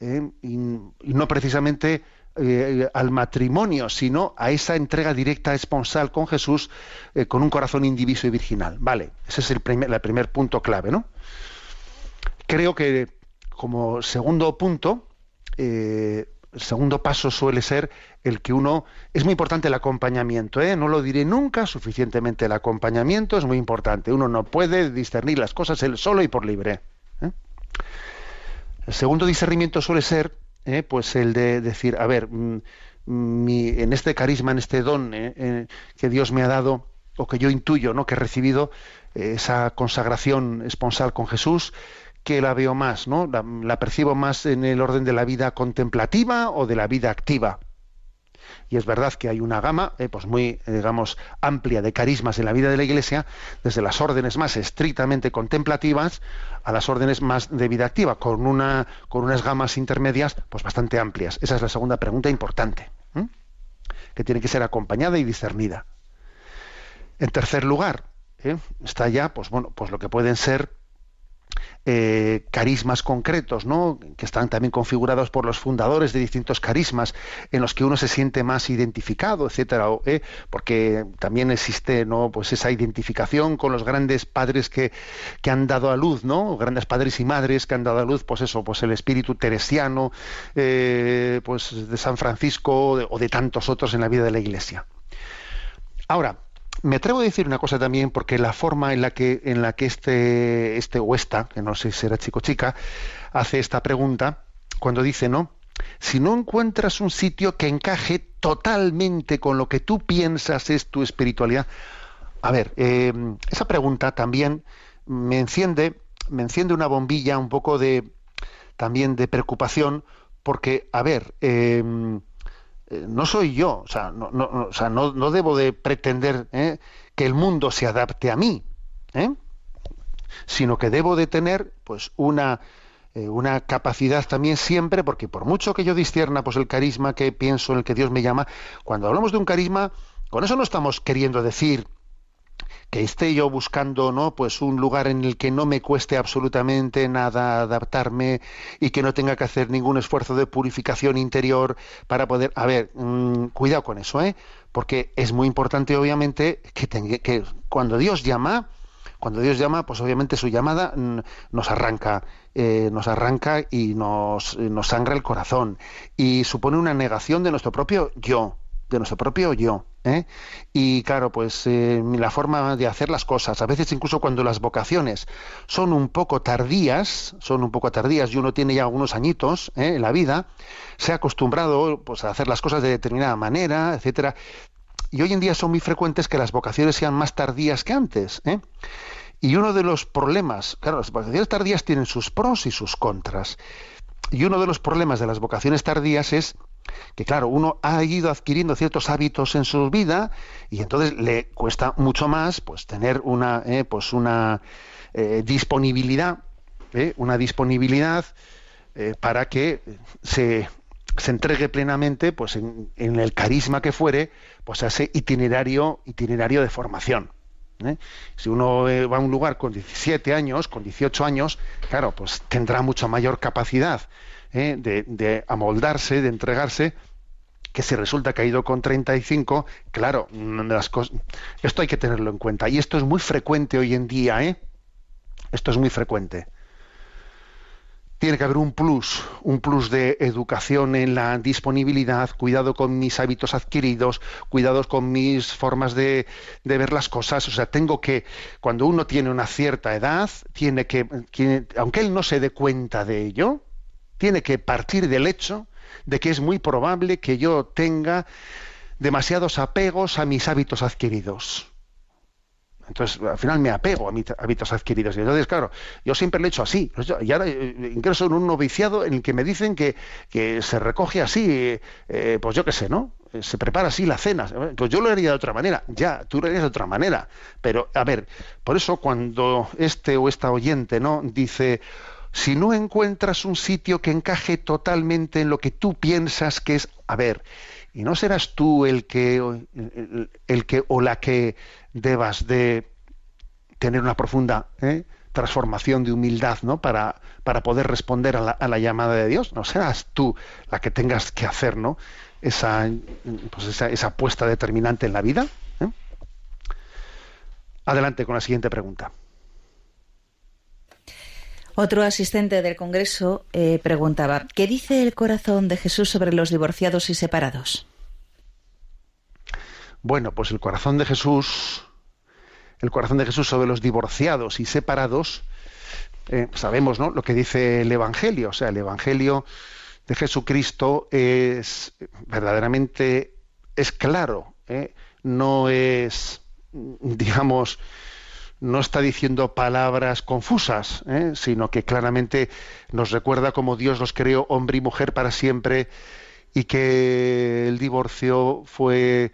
eh, y, y no precisamente Eh, al matrimonio, sino a esa entrega directa, esponsal con Jesús, eh, con un corazón indiviso y virginal. Vale, ese es el primer, el primer punto clave, ¿no? Creo que como segundo punto, eh, el segundo paso suele ser el que uno... Es muy importante el acompañamiento, ¿eh? No lo diré nunca suficientemente, el acompañamiento es muy importante. Uno no puede discernir las cosas él solo y por libre, ¿eh? El segundo discernimiento suele ser Eh, pues el de decir, a ver, mi, en este carisma, en este don eh, eh, que Dios me ha dado, o que yo intuyo, ¿no?, que he recibido, eh, esa consagración esponsal con Jesús, que la veo más, ¿no? La, la percibo más en el orden de la vida contemplativa o de la vida activa. Y es verdad que hay una gama eh, pues muy, digamos, amplia de carismas en la vida de la Iglesia, desde las órdenes más estrictamente contemplativas a las órdenes más de vida activa, con una con unas gamas intermedias pues bastante amplias. Esa es la segunda pregunta importante, ¿eh?, que tiene que ser acompañada y discernida. En tercer lugar, ¿eh?, está ya pues bueno pues lo que pueden ser Eh, carismas concretos, ¿no?, que están también configurados por los fundadores de distintos carismas, en los que uno se siente más identificado, etcétera, ¿eh? Porque también existe, ¿no?, pues esa identificación con los grandes padres que, que han dado a luz, ¿no?, grandes padres y madres que han dado a luz, pues eso, pues el espíritu teresiano, eh, pues de San Francisco, o de, o de tantos otros en la vida de la Iglesia. Ahora, me atrevo a decir una cosa también, porque la forma en la que en la que este este o esta, que no sé si será chico o chica, hace esta pregunta, cuando dice, ¿no?, si no encuentras un sitio que encaje totalmente con lo que tú piensas es tu espiritualidad. A ver, eh, esa pregunta también me enciende me enciende una bombilla un poco de también de preocupación, porque a ver, eh, no soy yo, o sea, no, no, o sea, no, no debo de pretender ¿eh? que el mundo se adapte a mí, ¿eh?, sino que debo de tener pues una, eh, una capacidad también siempre, porque por mucho que yo discierna pues el carisma que pienso, en el que Dios me llama, cuando hablamos de un carisma, con eso no estamos queriendo decir que esté yo buscando, ¿no?, pues un lugar en el que no me cueste absolutamente nada adaptarme y que no tenga que hacer ningún esfuerzo de purificación interior para poder... A ver, mmm, cuidado con eso, ¿eh? Porque es muy importante, obviamente, que, tenga, que cuando Dios llama, cuando Dios llama, pues obviamente su llamada mmm, nos arranca, eh, nos arranca y nos, nos sangra el corazón, y supone una negación de nuestro propio yo, de nuestro propio yo. ¿Eh? Y claro, pues eh, la forma de hacer las cosas, a veces incluso cuando las vocaciones son un poco tardías, son un poco tardías y uno tiene ya algunos añitos ¿eh? en la vida, se ha acostumbrado pues a hacer las cosas de determinada manera, etcétera, y hoy en día son muy frecuentes que las vocaciones sean más tardías que antes, ¿eh? Y uno de los problemas, claro, las vocaciones tardías tienen sus pros y sus contras, y uno de los problemas de las vocaciones tardías es que claro, uno ha ido adquiriendo ciertos hábitos en su vida y entonces le cuesta mucho más pues tener una eh, pues una eh, disponibilidad, eh, una disponibilidad eh, para que se, se entregue plenamente pues en, en el carisma que fuere, pues a ese itinerario, iterario de formación. ¿Eh? Si uno eh, va a un lugar con diecisiete años, con dieciocho años, claro, pues tendrá mucha mayor capacidad ¿eh? de, de amoldarse, de entregarse, que si resulta que ha ido con treinta y cinco, claro, las cosas, esto hay que tenerlo en cuenta. Y esto es muy frecuente hoy en día, ¿eh? Esto es muy frecuente. Tiene que haber un plus, un plus de educación en la disponibilidad, cuidado con mis hábitos adquiridos, cuidados con mis formas de, de ver las cosas. O sea, tengo que, cuando uno tiene una cierta edad, tiene que, tiene, aunque él no se dé cuenta de ello, tiene que partir del hecho de que es muy probable que yo tenga demasiados apegos a mis hábitos adquiridos. Entonces, al final me apego a mis hábitos adquiridos. Y entonces, claro, yo siempre lo he hecho así. Y ahora ingreso en un noviciado en el que me dicen que, que se recoge así, eh, pues yo qué sé, ¿no? Se prepara así la cena. Pues yo lo haría de otra manera. Ya, tú lo harías de otra manera. Pero, a ver, por eso cuando este o esta oyente, ¿no?, dice: si no encuentras un sitio que encaje totalmente en lo que tú piensas que es, a ver, y no serás tú el que, el, el que o la que debas de tener una profunda ¿eh? transformación de humildad, ¿no?, para, para poder responder a la, a la llamada de Dios. No serás tú la que tengas que hacer, ¿no?, esa, pues esa, esa apuesta determinante en la vida. ¿eh? Adelante con la siguiente pregunta. Otro asistente del Congreso eh, preguntaba: ¿qué dice el corazón de Jesús sobre los divorciados y separados? Bueno, pues el corazón de Jesús, el corazón de Jesús sobre los divorciados y separados, eh, sabemos, ¿no?, lo que dice el Evangelio. O sea, el Evangelio de Jesucristo es verdaderamente es claro, ¿eh? no es, digamos, no está diciendo palabras confusas, ¿eh? sino que claramente nos recuerda cómo Dios los creó hombre y mujer para siempre, y que el divorcio fue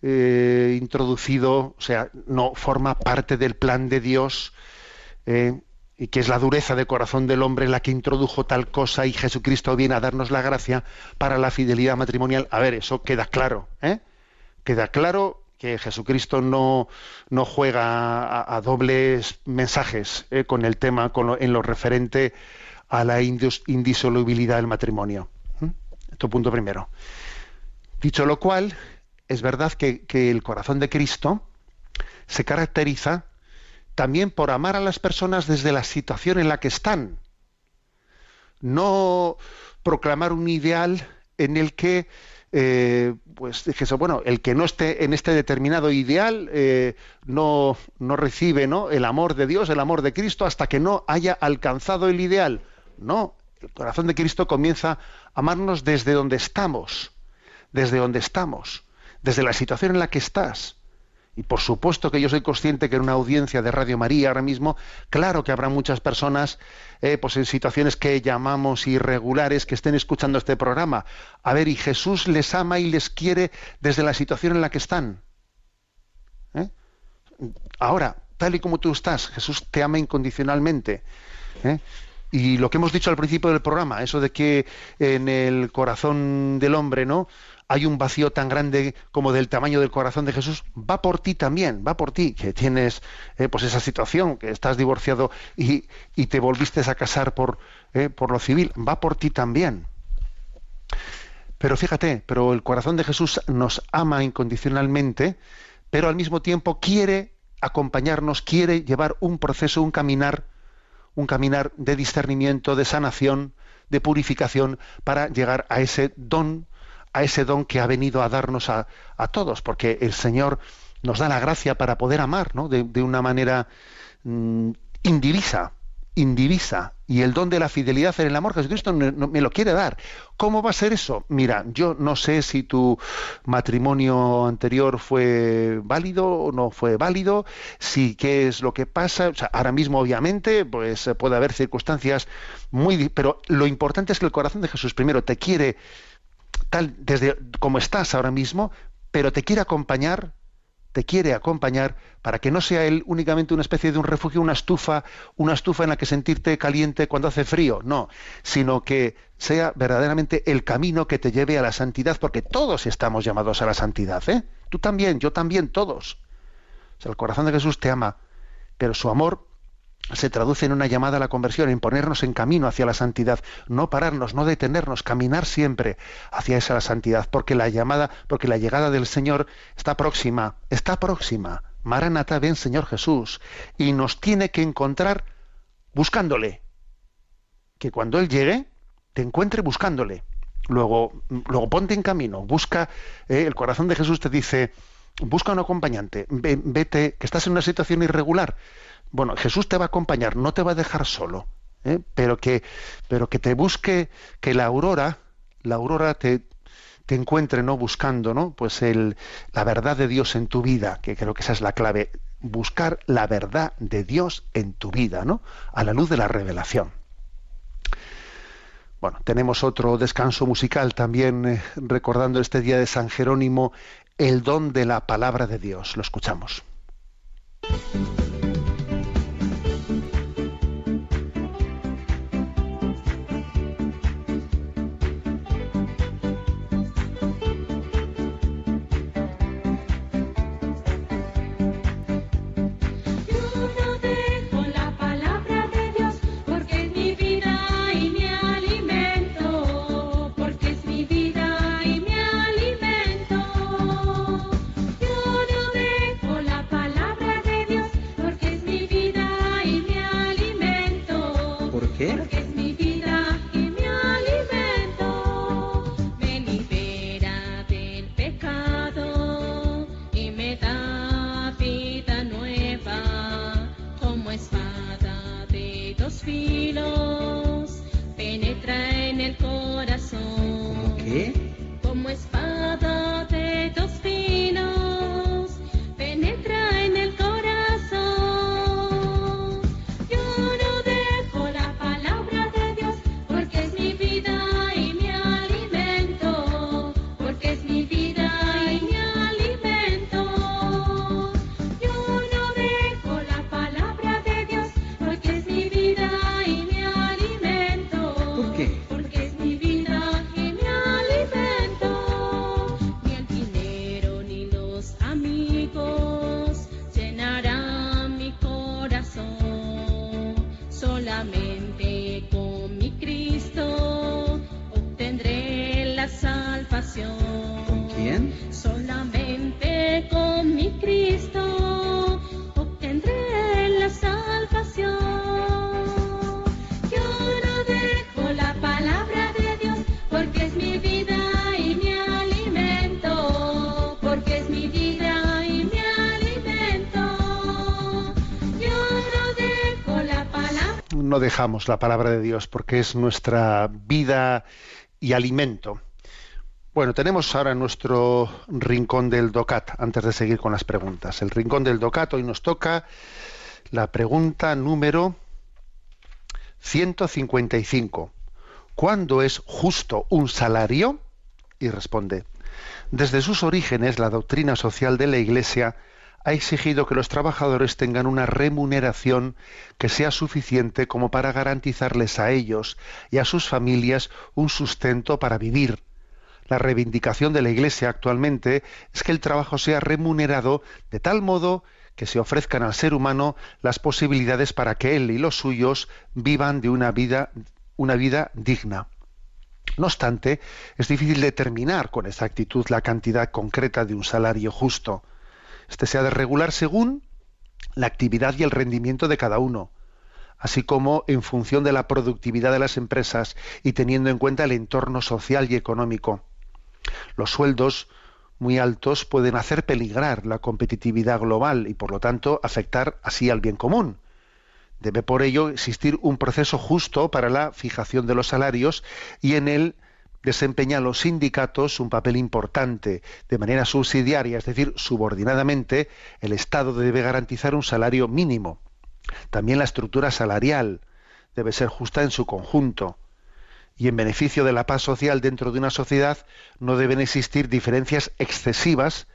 eh, introducido, o sea, no forma parte del plan de Dios, ¿eh? y que es la dureza de corazón del hombre la que introdujo tal cosa, y Jesucristo viene a darnos la gracia para la fidelidad matrimonial. A ver, eso queda claro, ¿eh? Queda claro que Jesucristo no, no juega a, a dobles mensajes eh, con el tema, con lo, en lo referente a la indis, indisolubilidad del matrimonio. ¿Mm? Esto punto primero. Dicho lo cual, es verdad que, que el corazón de Cristo se caracteriza también por amar a las personas desde la situación en la que están. No proclamar un ideal en el que Eh, pues eso, bueno, el que no esté en este determinado ideal eh, no, no recibe, ¿no?, el amor de Dios, el amor de Cristo, hasta que no haya alcanzado el ideal. No, el corazón de Cristo comienza a amarnos desde donde estamos, desde donde estamos, desde la situación en la que estás. Y por supuesto que yo soy consciente que en una audiencia de Radio María ahora mismo, claro que habrá muchas personas eh, pues en situaciones que llamamos irregulares, que estén escuchando este programa. A ver, y Jesús les ama y les quiere desde la situación en la que están. ¿Eh? Ahora, tal y como tú estás, Jesús te ama incondicionalmente. ¿Eh? Y lo que hemos dicho al principio del programa, eso de que en el corazón del hombre, ¿no?, hay un vacío tan grande como del tamaño del corazón de Jesús, va por ti también, va por ti, que tienes eh, pues esa situación, que estás divorciado y, y te volviste a casar por, eh, por lo civil, va por ti también. Pero fíjate, pero el corazón de Jesús nos ama incondicionalmente, pero al mismo tiempo quiere acompañarnos, quiere llevar un proceso, un caminar, un caminar de discernimiento, de sanación, de purificación, para llegar a ese don, a ese don que ha venido a darnos a, a todos, porque el Señor nos da la gracia para poder amar, ¿no?, de, de una manera mmm, indivisa, indivisa. Y el don de la fidelidad en el amor, Jesucristo no, no, me lo quiere dar. ¿Cómo va a ser eso? Mira, yo no sé si tu matrimonio anterior fue válido o no fue válido, si qué es lo que pasa. O sea, ahora mismo, obviamente, pues puede haber circunstancias muy... Pero lo importante es que el corazón de Jesús, primero, te quiere tal desde como estás ahora mismo, pero te quiere acompañar, te quiere acompañar para que no sea él únicamente una especie de un refugio, una estufa, una estufa en la que sentirte caliente cuando hace frío, no, sino que sea verdaderamente el camino que te lleve a la santidad, porque todos estamos llamados a la santidad, ¿eh? Tú también, yo también, todos. O sea, el corazón de Jesús te ama, pero su amor se traduce en una llamada a la conversión, en ponernos en camino hacia la santidad, no pararnos, no detenernos, caminar siempre hacia esa la santidad, porque la llamada, porque la llegada del Señor está próxima, está próxima. Maranatá, ven Señor Jesús, y nos tiene que encontrar buscándole. Que cuando Él llegue, te encuentre buscándole. Luego, luego ponte en camino, busca, eh, el corazón de Jesús te dice, busca un acompañante, vete, que estás en una situación irregular. Bueno, Jesús te va a acompañar, no te va a dejar solo, ¿eh? pero que pero que te busque, que la aurora, la aurora te, te encuentre, ¿no?, buscando, ¿no?, pues el, la verdad de Dios en tu vida, que creo que esa es la clave. buscar la verdad de Dios en tu vida, ¿no? A la luz de la revelación. Bueno, tenemos otro descanso musical también, eh, recordando este día de San Jerónimo, el don de la palabra de Dios. Lo escuchamos. No dejamos la palabra de Dios porque es nuestra vida y alimento. Bueno, tenemos ahora nuestro rincón del DOCAT, antes de seguir con las preguntas. El rincón del DOCAT hoy nos toca la pregunta número ciento cincuenta y cinco. ¿Cuándo es justo un salario? Y responde: desde sus orígenes, la doctrina social de la Iglesia ha exigido que los trabajadores tengan una remuneración que sea suficiente como para garantizarles a ellos y a sus familias un sustento para vivir. La reivindicación de la Iglesia actualmente es que el trabajo sea remunerado de tal modo que se ofrezcan al ser humano las posibilidades para que él y los suyos vivan de una vida, una vida digna. No obstante, es difícil determinar con exactitud la cantidad concreta de un salario justo. Este se ha de regular según la actividad y el rendimiento de cada uno, así como en función de la productividad de las empresas y teniendo en cuenta el entorno social y económico. Los sueldos muy altos pueden hacer peligrar la competitividad global y, por lo tanto, afectar así al bien común. Debe por ello existir un proceso justo para la fijación de los salarios y en él desempeñan los sindicatos un papel importante. De manera subsidiaria, es decir, subordinadamente, el Estado debe garantizar un salario mínimo. También la estructura salarial debe ser justa en su conjunto. Y en beneficio de la paz social dentro de una sociedad no deben existir diferencias excesivas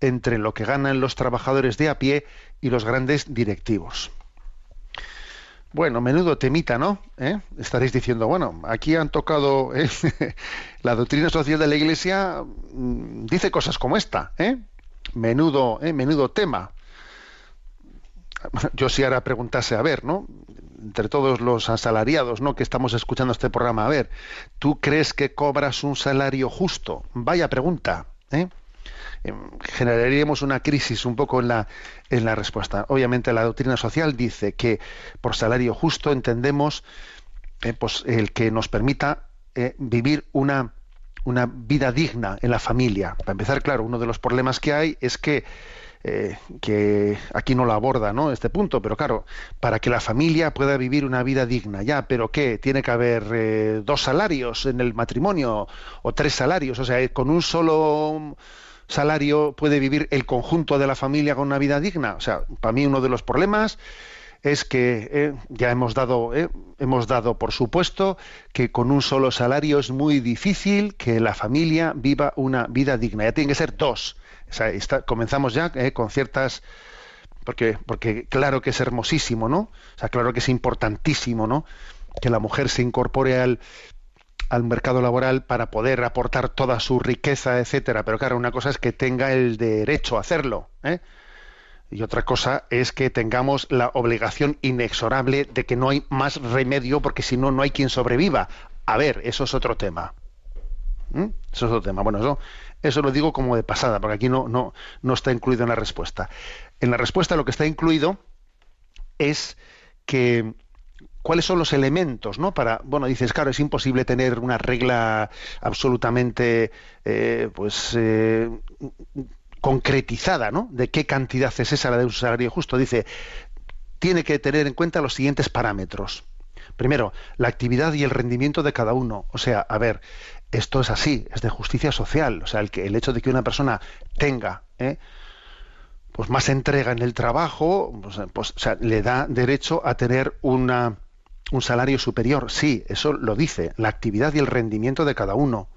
entre lo que ganan los trabajadores de a pie y los grandes directivos. Bueno, menudo temita, ¿no? ¿Eh? Estaréis diciendo, bueno, aquí han tocado, ¿eh? La doctrina social de la Iglesia dice cosas como esta, ¿eh? Menudo, ¿eh? Menudo tema. Yo si ahora preguntase, a ver, ¿no? Entre todos los asalariados, ¿no?, que estamos escuchando este programa, a ver, ¿tú crees que cobras un salario justo? Vaya pregunta, ¿eh? Generaríamos una crisis un poco en la, en la respuesta. Obviamente la doctrina social dice que por salario justo entendemos eh, pues el que nos permita eh, vivir una, una vida digna en la familia. Para empezar, claro, uno de los problemas que hay es que, eh, que aquí no lo aborda, ¿no?, este punto, pero claro, para que la familia pueda vivir una vida digna, ya, pero ¿qué? ¿Tiene que haber eh, dos salarios en el matrimonio o tres salarios? O sea, con un solo salario puede vivir el conjunto de la familia con una vida digna? O sea, para mí uno de los problemas es que eh, ya hemos dado, eh, hemos dado por supuesto que con un solo salario es muy difícil que la familia viva una vida digna. Ya tienen que ser dos. O sea, está, comenzamos ya eh, con ciertas... Porque, porque claro que es hermosísimo, ¿no? O sea, claro que es importantísimo, ¿no?, que la mujer se incorpore al, al mercado laboral para poder aportar toda su riqueza, etcétera. Pero claro, una cosa es que tenga el derecho a hacerlo, ¿eh? Y otra cosa es que tengamos la obligación inexorable de que no hay más remedio porque si no, no hay quien sobreviva. A ver, eso es otro tema. ¿Mm? Eso es otro tema. Bueno, eso, eso lo digo como de pasada, porque aquí no, no, no está incluido en la respuesta. En la respuesta lo que está incluido es que cuáles son los elementos, ¿no? Para, bueno, dices, claro, es imposible tener una regla absolutamente, eh, pues, eh, concretizada, ¿no? De qué cantidad es esa la de un salario justo. Dice, tiene que tener en cuenta los siguientes parámetros. Primero, la actividad y el rendimiento de cada uno. O sea, a ver, esto es así, es de justicia social. O sea, el, que, el hecho de que una persona tenga, ¿eh?, pues más entrega en el trabajo, pues, pues, o sea, le da derecho a tener una, un salario superior. Sí, eso lo dice, la actividad y el rendimiento de cada uno.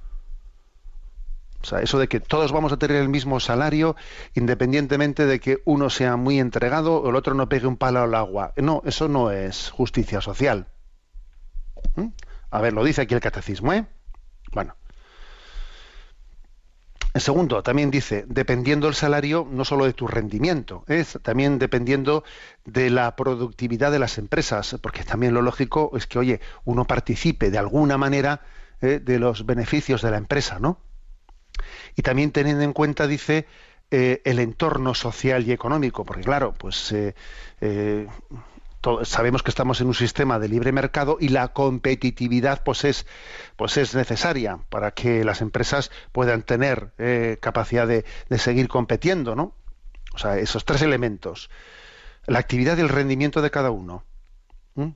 O sea, eso de que todos vamos a tener el mismo salario, independientemente de que uno sea muy entregado o el otro no pegue un palo al agua. No, eso no es justicia social. ¿Mm? A ver, lo dice aquí el catecismo, ¿eh? Bueno. En segundo, también dice, dependiendo el salario, no solo de tu rendimiento, ¿eh?, también dependiendo de la productividad de las empresas, porque también lo lógico es que, oye, uno participe de alguna manera, ¿eh?, de los beneficios de la empresa, ¿no? Y también teniendo en cuenta, dice, eh, el entorno social y económico, porque claro, pues eh, eh, todo, sabemos que estamos en un sistema de libre mercado y la competitividad pues es, pues es necesaria para que las empresas puedan tener eh, capacidad de, de seguir compitiendo, ¿no? O sea, esos tres elementos, la actividad y el rendimiento de cada uno, ¿Mm?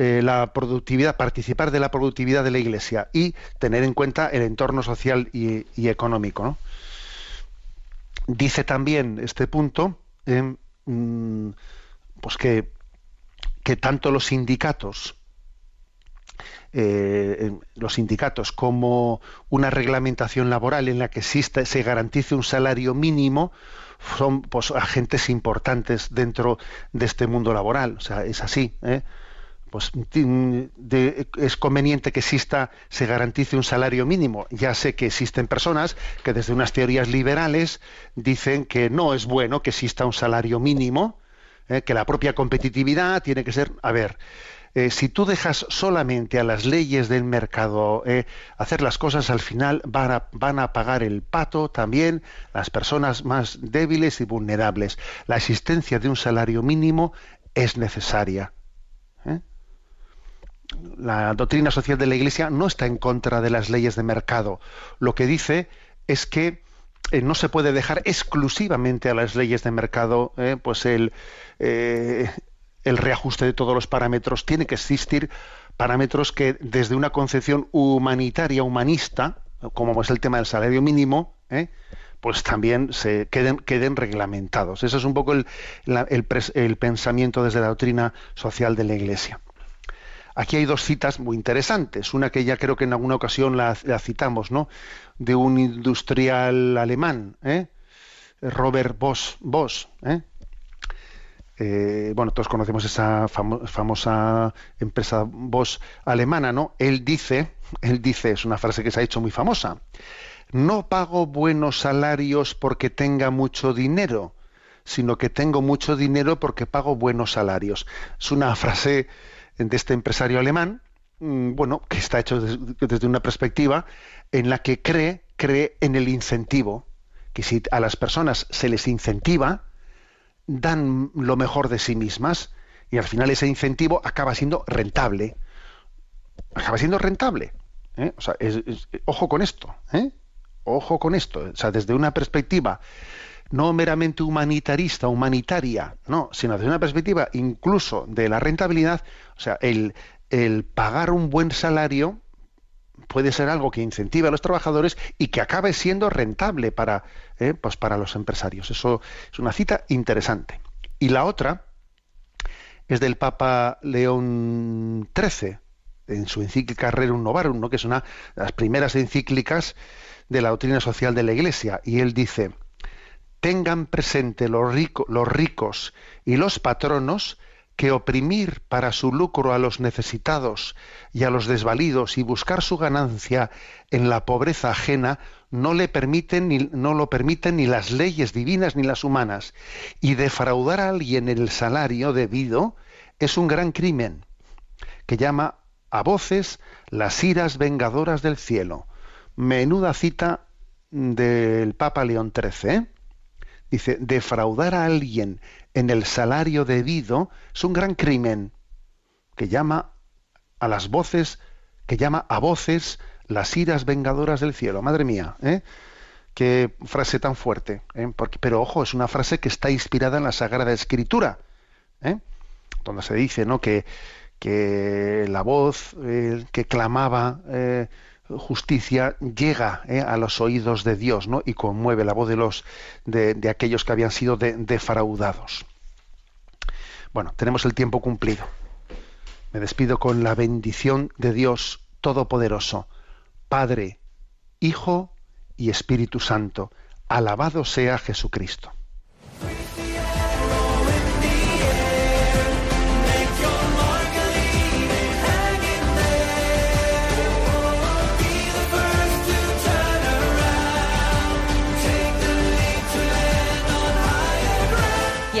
Eh, la productividad, participar de la productividad de la Iglesia y tener en cuenta el entorno social y, y económico, ¿no? Dice también este punto, eh, pues que, que tanto los sindicatos, eh, los sindicatos como una reglamentación laboral en la que exista, se garantice un salario mínimo, son pues, agentes importantes dentro de este mundo laboral. O sea, es así, ¿eh? Pues de, es conveniente que exista, se garantice un salario mínimo. Ya sé que existen personas que desde unas teorías liberales dicen que no es bueno que exista un salario mínimo, eh, que la propia competitividad tiene que ser... A ver, eh, si tú dejas solamente a las leyes del mercado eh, hacer las cosas, al final van a, van a pagar el pato también las personas más débiles y vulnerables. La existencia de un salario mínimo es necesaria. ¿Eh? La doctrina social de la Iglesia no está en contra de las leyes de mercado. Lo que dice es que eh, no se puede dejar exclusivamente a las leyes de mercado eh, pues el, eh, el reajuste de todos los parámetros. Tiene que existir parámetros que desde una concepción humanitaria, humanista, como es el tema del salario mínimo, eh, pues también se queden, queden reglamentados. Ese es un poco el, la, el, pres, el pensamiento desde la doctrina social de la Iglesia. Aquí hay dos citas muy interesantes, una que ya creo que en alguna ocasión la, la citamos, ¿no?, de un industrial alemán, ¿eh?, Robert Bosch. Bosch ¿eh? Eh, bueno, todos conocemos esa famo- famosa empresa Bosch alemana, ¿no? Él dice, él dice, es una frase que se ha hecho muy famosa: no pago buenos salarios porque tenga mucho dinero, sino que tengo mucho dinero porque pago buenos salarios. Es una frase de este empresario alemán, bueno, que está hecho desde una perspectiva en la que cree, cree en el incentivo, que si a las personas se les incentiva, dan lo mejor de sí mismas, y al final ese incentivo acaba siendo rentable. Acaba siendo rentable. ¿eh? O sea, es, es, ojo con esto, ¿eh? Ojo con esto. O sea, desde una perspectiva no meramente humanitarista, humanitaria, no, sino desde una perspectiva incluso de la rentabilidad. O sea, el, el pagar un buen salario puede ser algo que incentive a los trabajadores y que acabe siendo rentable para, eh, pues para los empresarios. Eso es una cita interesante. Y la otra es del Papa León trece, en su encíclica Rerum Novarum, ¿no?, que es una de las primeras encíclicas de la doctrina social de la Iglesia. Y él dice: tengan presente los, rico, los ricos y los patronos que oprimir para su lucro a los necesitados y a los desvalidos y buscar su ganancia en la pobreza ajena no le permiten ni, no lo permiten ni las leyes divinas ni las humanas, y defraudar a alguien el salario debido es un gran crimen que llama a voces las iras vengadoras del cielo. Menuda cita del Papa León trece, ¿eh? Dice, defraudar a alguien en el salario debido es un gran crimen que llama a las voces, que llama a voces las iras vengadoras del cielo. Madre mía, ¿eh? Qué frase tan fuerte, ¿eh? Porque, pero ojo, es una frase que está inspirada en la Sagrada Escritura, ¿eh? Donde se dice, ¿no?, que, que la voz eh, que clamaba eh, justicia llega eh, a los oídos de Dios, ¿no?, y conmueve la voz de los de, de aquellos que habían sido de, defraudados. Bueno, tenemos el tiempo cumplido. Me despido con la bendición de Dios Todopoderoso, Padre, Hijo y Espíritu Santo. Alabado sea Jesucristo. Y